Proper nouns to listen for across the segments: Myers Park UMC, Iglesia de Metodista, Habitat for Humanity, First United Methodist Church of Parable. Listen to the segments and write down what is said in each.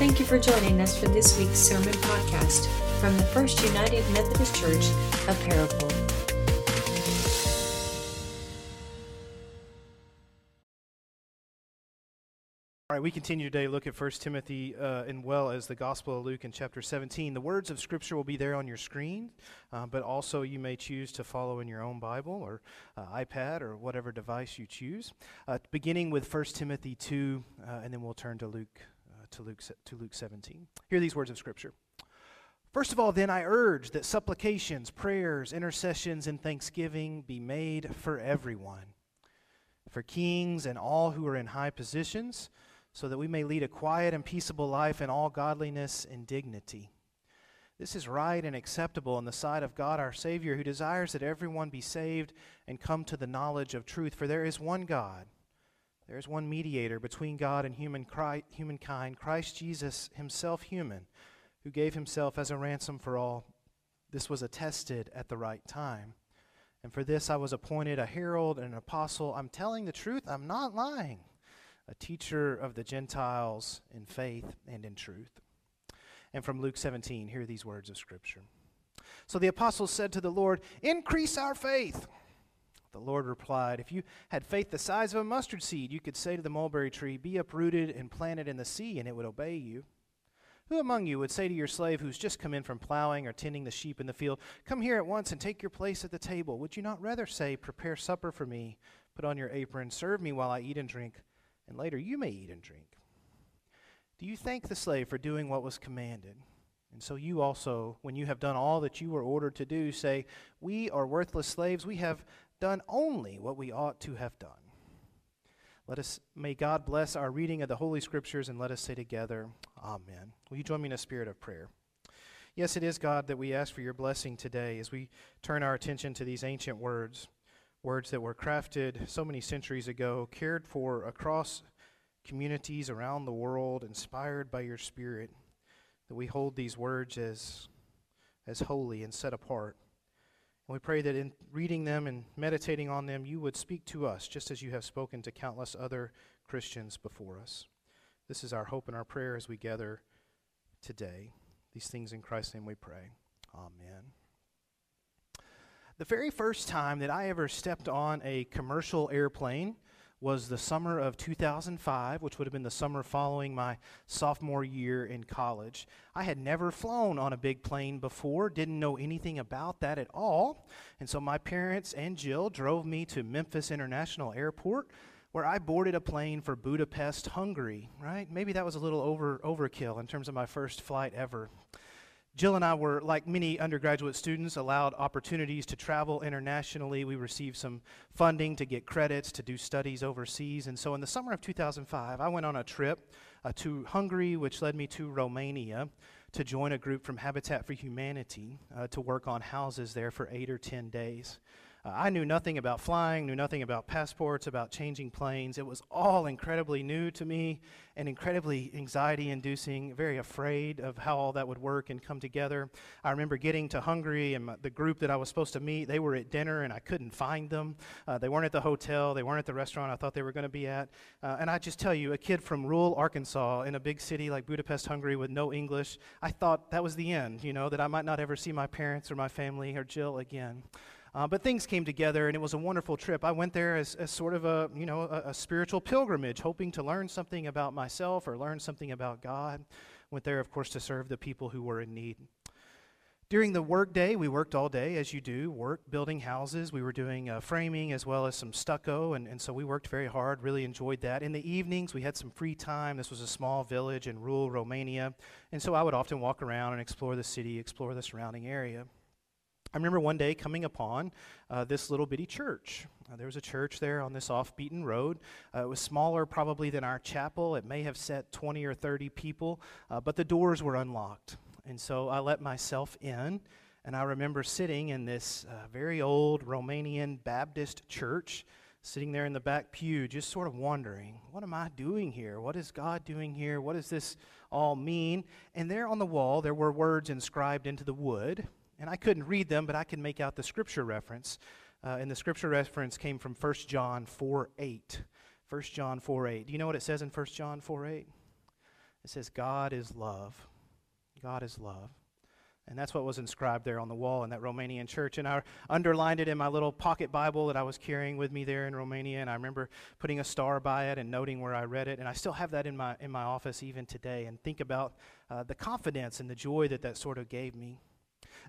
Thank you for joining us for this week's sermon podcast from the First United Methodist Church of Parable. All right, we continue today to look at First Timothy and well as the Gospel of Luke in chapter 17. The words of Scripture will be there on your screen, but also you may choose to follow in your own Bible or iPad or whatever device you choose, beginning with First Timothy 2, and then we'll turn to Luke 17. Hear these words of Scripture. First of all, then, I urge that supplications, prayers, intercessions, and thanksgiving be made for everyone, for kings and all who are in high positions, so that we may lead a quiet and peaceable life in all godliness and dignity. This is right and acceptable in the sight of God our Savior, who desires that everyone be saved and come to the knowledge of truth. For there is one God, there is one mediator between God and humankind, Christ Jesus, himself human, who gave himself as a ransom for all. This was attested at the right time. And for this I was appointed a herald and an apostle. I'm telling the truth, I'm not lying. A teacher of the Gentiles in faith and in truth. And from Luke 17, hear these words of Scripture. So the apostles said to the Lord, "Increase our faith." The Lord replied, "If you had faith the size of a mustard seed, you could say to the mulberry tree, 'Be uprooted and planted in the sea,' and it would obey you. Who among you would say to your slave who's just come in from plowing or tending the sheep in the field, 'Come here at once and take your place at the table'? Would you not rather say, 'Prepare supper for me, put on your apron, serve me while I eat and drink, and later you may eat and drink'? Do you thank the slave for doing what was commanded? And so you also, when you have done all that you were ordered to do, say, 'We are worthless slaves, we have done only what we ought to have done.'" May God bless our reading of the Holy Scriptures, and let us say together, Amen. Will you join me in a spirit of prayer? Yes, it is, God, that we ask for your blessing today as we turn our attention to these ancient words, words that were crafted so many centuries ago, cared for across communities around the world, inspired by your Spirit, that we hold these words as holy and set apart. We pray that in reading them and meditating on them, you would speak to us, just as you have spoken to countless other Christians before us. This is our hope and our prayer as we gather today. These things in Christ's name we pray. Amen. The very first time that I ever stepped on a commercial airplane was the summer of 2005, which would have been the summer following my sophomore year in college. I had never flown on a big plane before, didn't know anything about that at all, and so my parents and Jill drove me to Memphis International Airport, where I boarded a plane for Budapest, Hungary, right? Maybe that was a little overkill in terms of my first flight ever. Jill and I were, like many undergraduate students, allowed opportunities to travel internationally. We received some funding to get credits to do studies overseas. And so in the summer of 2005, I went on a trip to Hungary, which led me to Romania, to join a group from Habitat for Humanity to work on houses there for 8 or 10 days. I knew nothing about flying, knew nothing about passports, about changing planes. It was all incredibly new to me and incredibly anxiety-inducing, very afraid of how all that would work and come together. I remember getting to Hungary, and the group that I was supposed to meet, they were at dinner, and I couldn't find them. They weren't at the hotel. They weren't at the restaurant I thought they were going to be at. And I just tell you, a kid from rural Arkansas in a big city like Budapest, Hungary, with no English, I thought that was the end, you know, that I might not ever see my parents or my family or Jill again. But things came together, and it was a wonderful trip. I went there as sort of a spiritual pilgrimage, hoping to learn something about myself or learn something about God. Went there, of course, to serve the people who were in need. During the work day, we worked all day, as you do, work building houses. We were doing framing as well as some stucco, and so we worked very hard, really enjoyed that. In the evenings, we had some free time. This was a small village in rural Romania, and so I would often walk around and explore the city, explore the surrounding area. I remember one day coming upon this little bitty church. There was a church there on this off-beaten road. It was smaller probably than our chapel. It may have sat 20 or 30 people, but the doors were unlocked. And so I let myself in, and I remember sitting in this very old Romanian Baptist church, sitting there in the back pew, just sort of wondering, what am I doing here? What is God doing here? What does this all mean? And there on the wall, there were words inscribed into the wood. And I couldn't read them, but I could make out the scripture reference. And the scripture reference came from 1 John 4:8. 1 John 4:8. Do you know what it says in 1 John 4:8? It says, God is love. God is love. And that's what was inscribed there on the wall in that Romanian church. And I underlined it in my little pocket Bible that I was carrying with me there in Romania. And I remember putting a star by it and noting where I read it. And I still have that in my office even today. And think about the confidence and the joy that sort of gave me.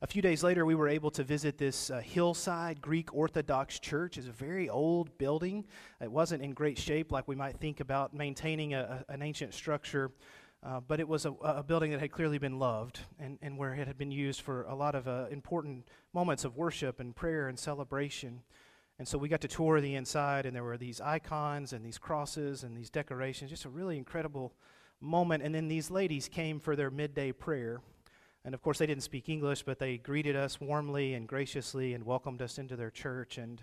A few days later, we were able to visit this hillside Greek Orthodox church. It's a very old building. It wasn't in great shape like we might think about maintaining an ancient structure, but it was a building that had clearly been loved and where it had been used for a lot of important moments of worship and prayer and celebration. And so we got to tour the inside, and there were these icons and these crosses and these decorations, just a really incredible moment. And then these ladies came for their midday prayer. And of course, they didn't speak English, but they greeted us warmly and graciously and welcomed us into their church. And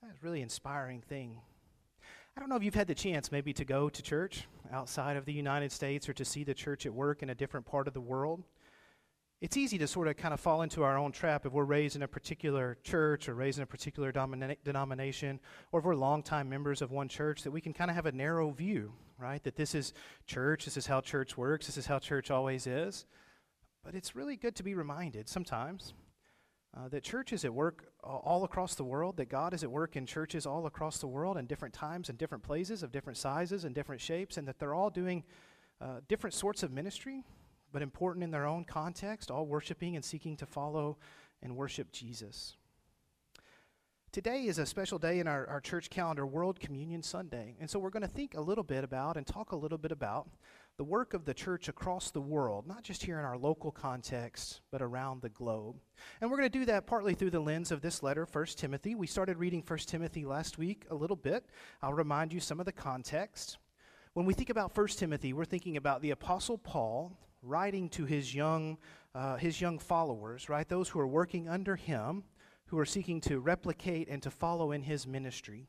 that was a really inspiring thing. I don't know if you've had the chance maybe to go to church outside of the United States or to see the church at work in a different part of the world. It's easy to sort of kind of fall into our own trap if we're raised in a particular church or raised in a particular denomination, or if we're longtime members of one church, that we can kind of have a narrow view, right? That this is church, this is how church works, this is how church always is. But it's really good to be reminded sometimes that church is at work all across the world, that God is at work in churches all across the world in different times and different places of different sizes and different shapes, and that they're all doing different sorts of ministry, but important in their own context, all worshiping and seeking to follow and worship Jesus. Today is a special day in our church calendar, World Communion Sunday. And so we're going to think a little bit about and talk a little bit about the work of the church across the world, not just here in our local context, but around the globe. And we're going to do that partly through the lens of this letter, 1 Timothy. We started reading 1 Timothy last week a little bit. I'll remind you some of the context. When we think about 1 Timothy, we're thinking about the Apostle Paul writing to his young followers, right? Those who are working under him, who are seeking to replicate and to follow in his ministry.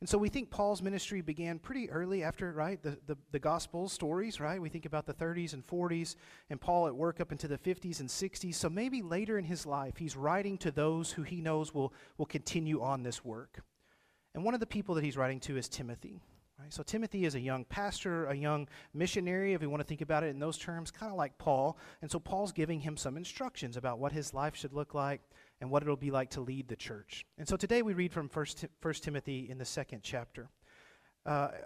And so we think Paul's ministry began pretty early after, right, the gospel stories, right? We think about the 30s and 40s and Paul at work up into the 50s and 60s. So maybe later in his life, he's writing to those who he knows will continue on this work. And one of the people that he's writing to is Timothy, right? So Timothy is a young pastor, a young missionary, if we want to think about it in those terms, kind of like Paul. And so Paul's giving him some instructions about what his life should look like and what it'll be like to lead the church. And so today we read from 1 Timothy in the 2nd chapter.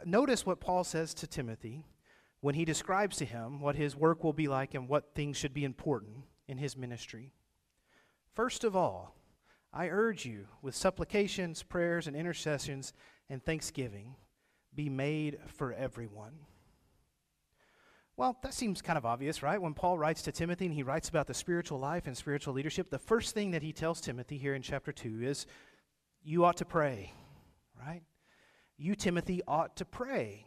Notice what Paul says to Timothy when he describes to him what his work will be like and what things should be important in his ministry. First of all, I urge you with supplications, prayers, and intercessions and thanksgiving, be made for everyone. Well, that seems kind of obvious, right? When Paul writes to Timothy and he writes about the spiritual life and spiritual leadership, the first thing that he tells Timothy here in chapter 2 is, you ought to pray, right? You, Timothy, ought to pray.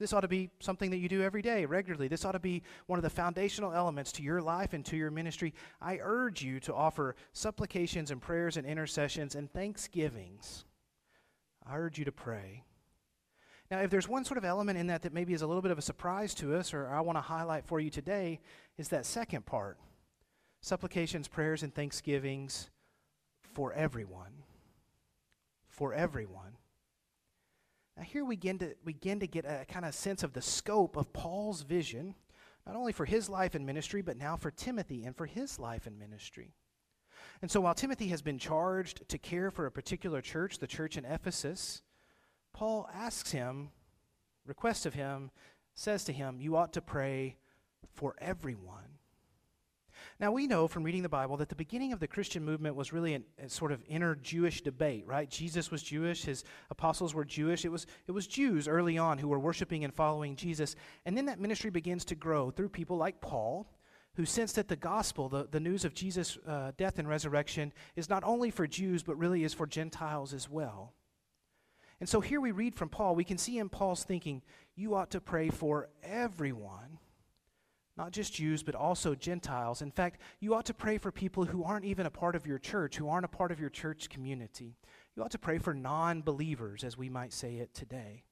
This ought to be something that you do every day, regularly. This ought to be one of the foundational elements to your life and to your ministry. I urge you to offer supplications and prayers and intercessions and thanksgivings. I urge you to pray. Now, if there's one sort of element in that maybe is a little bit of a surprise to us, or I want to highlight for you today, is that second part, supplications, prayers, and thanksgivings for everyone. For everyone. Now, here we begin to get a kind of sense of the scope of Paul's vision, not only for his life and ministry, but now for Timothy and for his life and ministry. And so while Timothy has been charged to care for a particular church, the church in Ephesus, Paul asks him, requests of him, says to him, you ought to pray for everyone. Now, we know from reading the Bible that the beginning of the Christian movement was really a sort of inner Jewish debate, right? Jesus was Jewish. His apostles were Jewish. It was Jews early on who were worshiping and following Jesus. And then that ministry begins to grow through people like Paul, who sensed that the gospel, the news of Jesus' death and resurrection, is not only for Jews, but really is for Gentiles as well. And so here we read from Paul, we can see in Paul's thinking, you ought to pray for everyone, not just Jews, but also Gentiles. In fact, you ought to pray for people who aren't even a part of your church, who aren't a part of your church community. You ought to pray for non-believers, as we might say it today.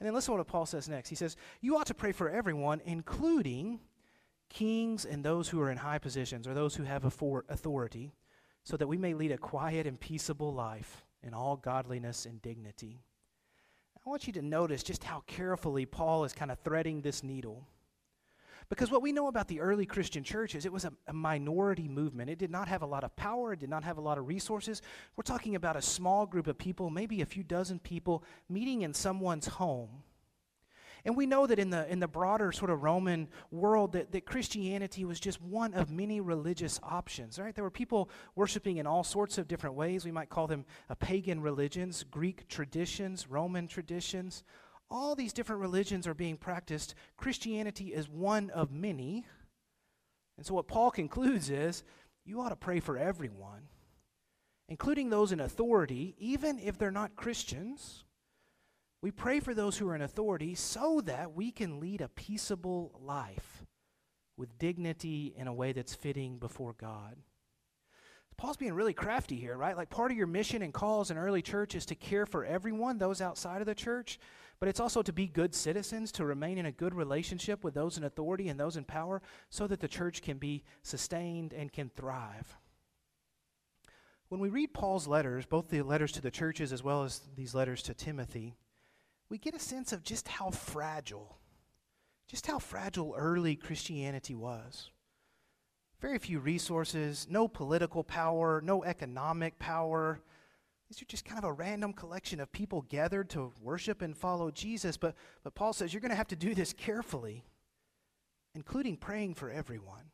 And then listen to what Paul says next. He says, you ought to pray for everyone, including kings and those who are in high positions or those who have authority, so that we may lead a quiet and peaceable life in all godliness and dignity. I want you to notice just how carefully Paul is kind of threading this needle. Because what we know about the early Christian church is it was a minority movement. It did not have a lot of power. It did not have a lot of resources. We're talking about a small group of people, maybe a few dozen people, meeting in someone's home. And we know that in the broader sort of Roman world that Christianity was just one of many religious options, right? There were people worshiping in all sorts of different ways. We might call them pagan religions, Greek traditions, Roman traditions. All these different religions are being practiced. Christianity is one of many. And so what Paul concludes is, you ought to pray for everyone, including those in authority, even if they're not Christians. We pray for those who are in authority so that we can lead a peaceable life with dignity in a way that's fitting before God. Paul's being really crafty here, right? Like, part of your mission and calls in early church is to care for everyone, those outside of the church, but it's also to be good citizens, to remain in a good relationship with those in authority and those in power so that the church can be sustained and can thrive. When we read Paul's letters, both the letters to the churches as well as these letters to Timothy, we get a sense of just how fragile early Christianity was. Very few resources, no political power, no economic power. These are just kind of a random collection of people gathered to worship and follow Jesus. But Paul says you're going to have to do this carefully, including praying for everyone.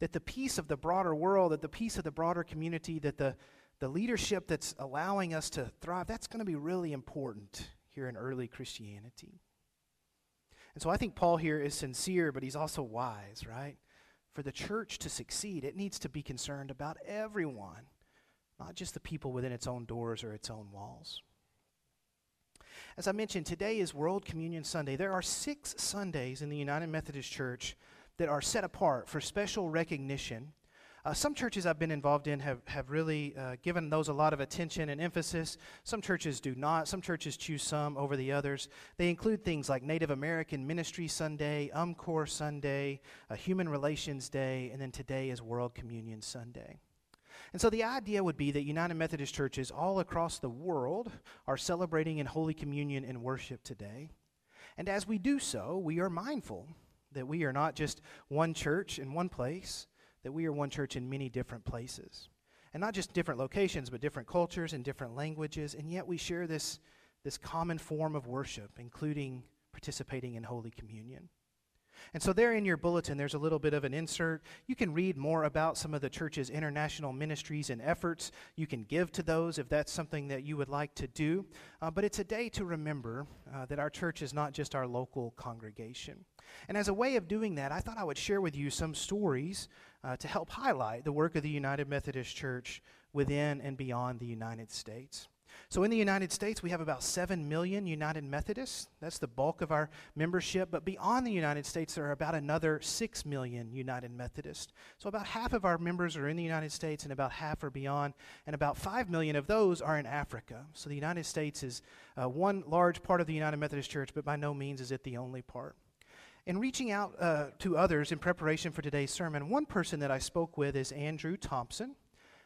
That the peace of the broader world, that the peace of the broader community, that the leadership that's allowing us to thrive, that's going to be really important here in early Christianity. And so I think Paul here is sincere, but he's also wise, right? For the church to succeed, it needs to be concerned about everyone, not just the people within its own doors or its own walls. As I mentioned, today is World Communion Sunday. There are 6 Sundays in the United Methodist Church that are set apart for special recognition. Some churches I've been involved in have really given those a lot of attention and emphasis. Some churches do not. Some churches choose some over the others. They include things like Native American Ministry Sunday, UMCOR Sunday, Human Relations Day, and then today is World Communion Sunday. And so the idea would be that United Methodist churches all across the world are celebrating in Holy Communion and worship today. And as we do so, we are mindful that we are not just one church in one place, that we are one church in many different places. And not just different locations, but different cultures and different languages, and yet we share this common form of worship, including participating in Holy Communion. And so there in your bulletin, there's a little bit of an insert. You can read more about some of the church's international ministries and efforts. You can give to those if that's something that you would like to do. But it's a day to remember that our church is not just our local congregation. And as a way of doing that, I thought I would share with you some stories to help highlight the work of the United Methodist Church within and beyond the United States. So in the United States, we have about 7 million United Methodists. That's the bulk of our membership. But beyond the United States, there are about another 6 million United Methodists. So about half of our members are in the United States and about half are beyond. And about 5 million of those are in Africa. So the United States is one large part of the United Methodist Church, but by no means is it the only part. In reaching out to others in preparation for today's sermon, one person that I spoke with is Andrew Thompson.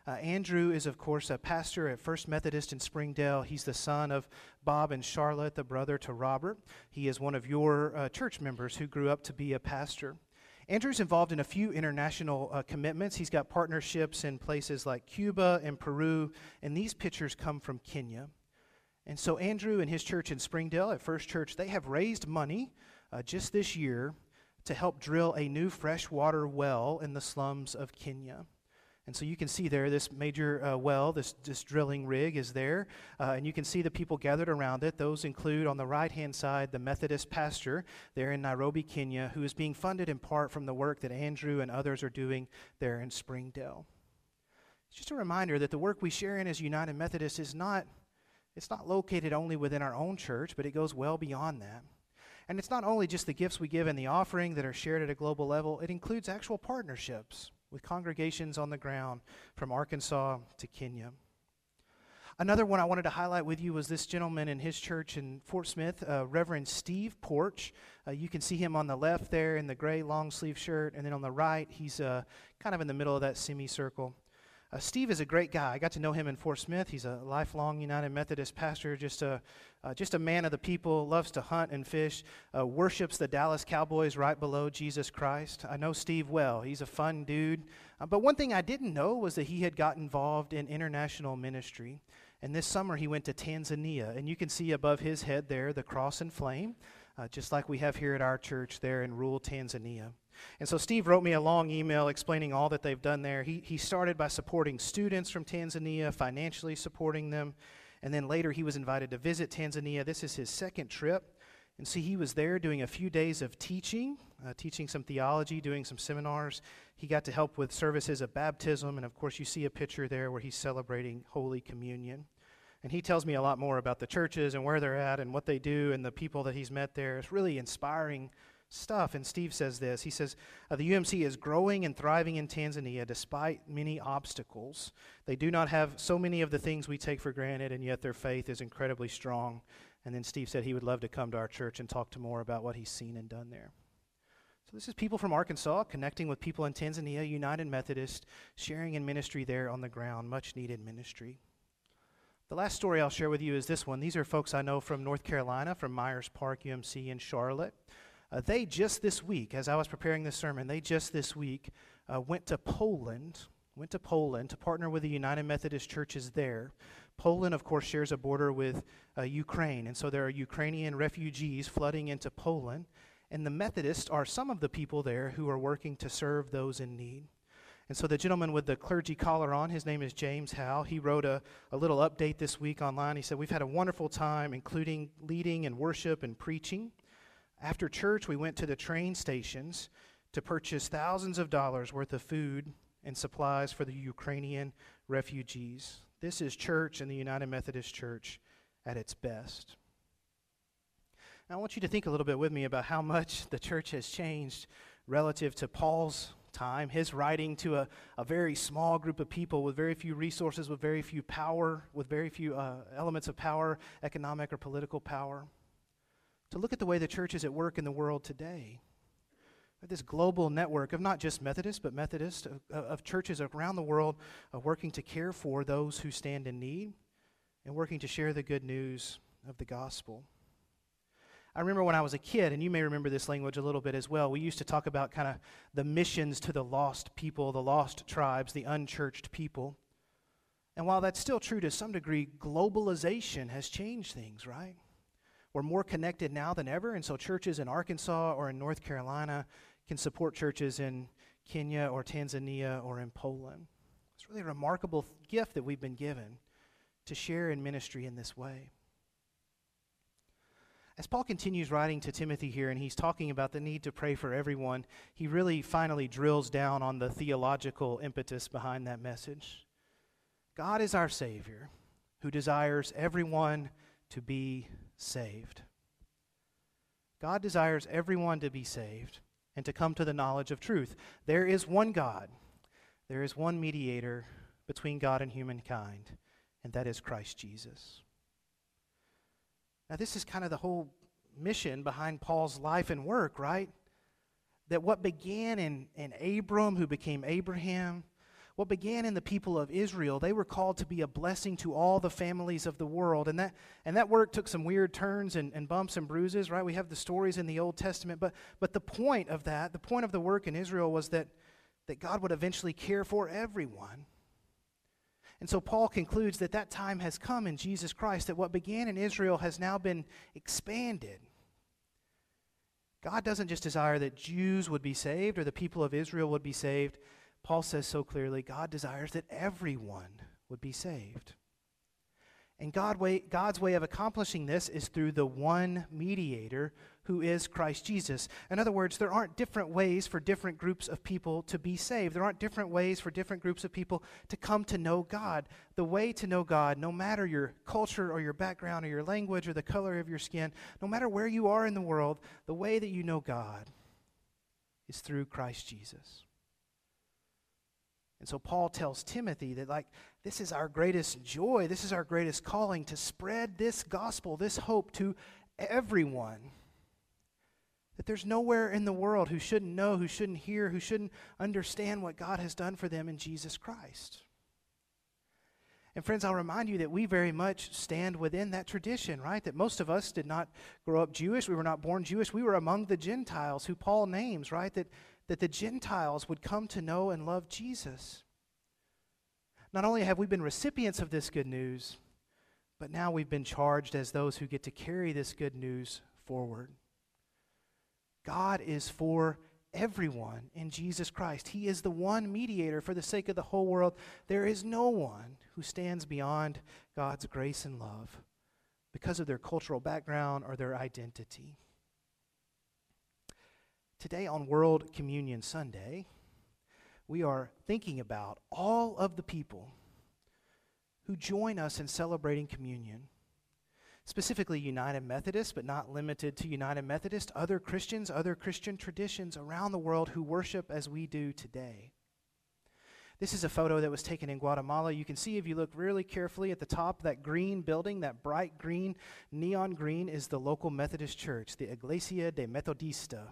Andrew is, of course, a pastor at First Methodist in Springdale. He's the son of Bob and Charlotte, the brother to Robert. He is one of your church members who grew up to be a pastor. Andrew's involved in a few international commitments. He's got partnerships in places like Cuba and Peru, and these pictures come from Kenya. And so Andrew and his church in Springdale at First Church, they have raised money just this year to help drill a new freshwater well in the slums of Kenya. And so you can see there this major well, this drilling rig is there, and you can see the people gathered around it. Those include, on the right-hand side, the Methodist pastor there in Nairobi, Kenya, who is being funded in part from the work that Andrew and others are doing there in Springdale. It's just a reminder that the work we share in as United Methodists it's not located only within our own church, but it goes well beyond that. And it's not only just the gifts we give and the offering that are shared at a global level, it includes actual partnerships with congregations on the ground from Arkansas to Kenya. Another one I wanted to highlight with you was this gentleman in his church in Fort Smith, Reverend Steve Porch. You can see him on the left there in the gray long sleeve shirt, and then on the right, he's kind of in the middle of that semicircle. Steve is a great guy. I got to know him in Fort Smith. He's a lifelong United Methodist pastor, just a man of the people, loves to hunt and fish, worships the Dallas Cowboys right below Jesus Christ. I know Steve well. He's a fun dude. But one thing I didn't know was that he had got involved in international ministry. And this summer he went to Tanzania. And you can see above his head there the cross and flame, just like we have here at our church there in rural Tanzania. And so Steve wrote me a long email explaining all that they've done there. He started by supporting students from Tanzania, financially supporting them. And then later he was invited to visit Tanzania. This is his second trip. And see, he was there doing a few days of teaching some theology, doing some seminars. He got to help with services of baptism. And, of course, you see a picture there where he's celebrating Holy Communion. And he tells me a lot more about the churches and where they're at and what they do and the people that he's met there. It's really inspiring stuff. And Steve says this. He says, the UMC is growing and thriving in Tanzania despite many obstacles. They do not have so many of the things we take for granted, and yet their faith is incredibly strong. And then Steve said he would love to come to our church and talk to more about what he's seen and done there. So this is people from Arkansas connecting with people in Tanzania, United Methodist, sharing in ministry there on the ground, much needed ministry. The last story I'll share with you is this one. These are folks I know from North Carolina, from Myers Park UMC in Charlotte. They just this week, as I was preparing this sermon, went to Poland to partner with the United Methodist churches there. Poland, of course, shares a border with Ukraine, and so there are Ukrainian refugees flooding into Poland, and the Methodists are some of the people there who are working to serve those in need. And so the gentleman with the clergy collar on, his name is James Howe. He wrote a little update this week online. He said, we've had a wonderful time, including leading and worship and preaching. After church, we went to the train stations to purchase thousands of dollars worth of food and supplies for the Ukrainian refugees. This is church and the United Methodist Church at its best. Now, I want you to think a little bit with me about how much the church has changed relative to Paul's time, his writing to a very small group of people with very few resources, with very few power, with very few elements of power, economic or political power. To look at the way the church is at work in the world today. This global network of not just Methodists, but Methodists of churches around the world working to care for those who stand in need and working to share the good news of the gospel. I remember when I was a kid, and you may remember this language a little bit as well, we used to talk about kind of the missions to the lost people, the lost tribes, the unchurched people. And while that's still true to some degree, globalization has changed things, right? We're more connected now than ever, and so churches in Arkansas or in North Carolina can support churches in Kenya or Tanzania or in Poland. It's really a remarkable gift that we've been given to share in ministry in this way. As Paul continues writing to Timothy here, and he's talking about the need to pray for everyone, he really finally drills down on the theological impetus behind that message. God is our Savior, who desires everyone to be saved. God desires everyone to be saved and to come to the knowledge of truth. There is one God. There is one mediator between God and humankind, and that is Christ Jesus. Now, this is kind of the whole mission behind Paul's life and work, right? That what began in Abram, who became Abraham, what began in the people of Israel, they were called to be a blessing to all the families of the world. And that work took some weird turns and bumps and bruises, right? We have the stories in the Old Testament. But the point of that, the point of the work in Israel was that God would eventually care for everyone. And so Paul concludes that time has come in Jesus Christ, that what began in Israel has now been expanded. God doesn't just desire that Jews would be saved or the people of Israel would be saved. Paul says so clearly, God desires that everyone would be saved. And God's way of accomplishing this is through the one mediator who is Christ Jesus. In other words, there aren't different ways for different groups of people to be saved. There aren't different ways for different groups of people to come to know God. The way to know God, no matter your culture or your background or your language or the color of your skin, no matter where you are in the world, the way that you know God is through Christ Jesus. And so Paul tells Timothy that, this is our greatest joy, this is our greatest calling, to spread this gospel, this hope to everyone. That there's nowhere in the world who shouldn't know, who shouldn't hear, who shouldn't understand what God has done for them in Jesus Christ. And friends, I'll remind you that we very much stand within that tradition, right? That most of us did not grow up Jewish. We were not born Jewish. We were among the Gentiles who Paul names, right? That the Gentiles would come to know and love Jesus. Not only have we been recipients of this good news, but now we've been charged as those who get to carry this good news forward. God is for everyone in Jesus Christ. He is the one mediator for the sake of the whole world. There is no one who stands beyond God's grace and love because of their cultural background or their identity. Today on World Communion Sunday, we are thinking about all of the people who join us in celebrating communion. Specifically United Methodists, but not limited to United Methodists, other Christians, other Christian traditions around the world who worship as we do today. This is a photo that was taken in Guatemala. You can see if you look really carefully at the top, that green building, that bright green, neon green, is the local Methodist church, the Iglesia de Metodista.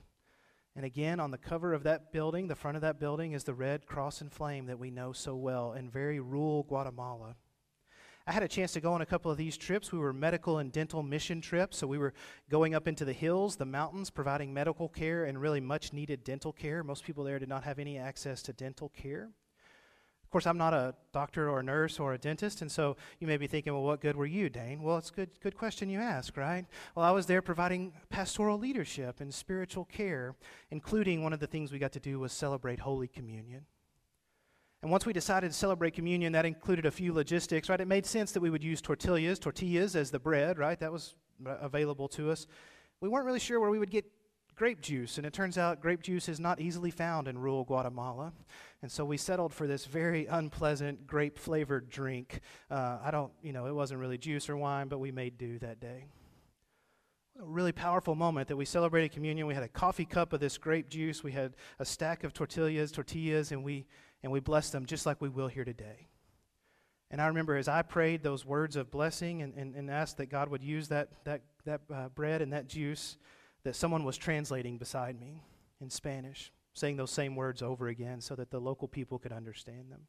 And again, on the cover of that building, the front of that building, is the red cross and flame that we know so well in very rural Guatemala. I had a chance to go on a couple of these trips. We were medical and dental mission trips, so we were going up into the hills, the mountains, providing medical care and really much-needed dental care. Most people there did not have any access to dental care. Of course, I'm not a doctor or a nurse or a dentist, and so you may be thinking, well, what good were you, Dane? Well, it's a good question you ask, right? Well, I was there providing pastoral leadership and spiritual care, including one of the things we got to do was celebrate Holy Communion. And once we decided to celebrate communion, that included a few logistics, right? It made sense that we would use tortillas as the bread, right? That was available to us. We weren't really sure where we would get grape juice, and it turns out grape juice is not easily found in rural Guatemala. And so we settled for this very unpleasant grape-flavored drink. It wasn't really juice or wine, but we made do that day. A really powerful moment that we celebrated communion. We had a coffee cup of this grape juice. We had a stack of tortillas, and we blessed them just like we will here today. And I remember as I prayed those words of blessing and asked that God would use that bread and that juice, that someone was translating beside me in Spanish, saying those same words over again so that the local people could understand them.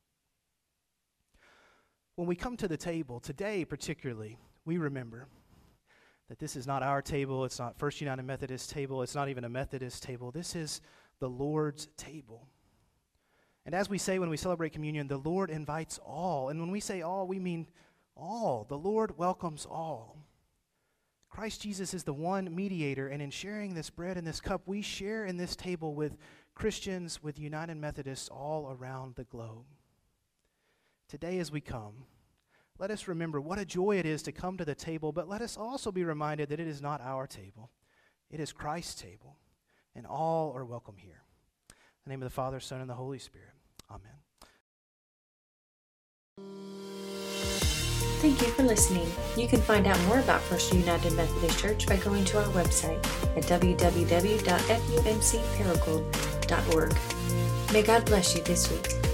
When we come to the table, today particularly, we remember that this is not our table, it's not First United Methodist table, it's not even a Methodist table. This is the Lord's table. And as we say when we celebrate communion, the Lord invites all. And when we say all, we mean all. The Lord welcomes all. Christ Jesus is the one mediator, and in sharing this bread and this cup, we share in this table with Christians, with United Methodists all around the globe. Today as we come, let us remember what a joy it is to come to the table, but let us also be reminded that it is not our table. It is Christ's table, and all are welcome here. In the name of the Father, Son, and the Holy Spirit. Amen. Thank you for listening. You can find out more about First United Methodist Church by going to our website at www.fumcparagold.org. May God bless you this week.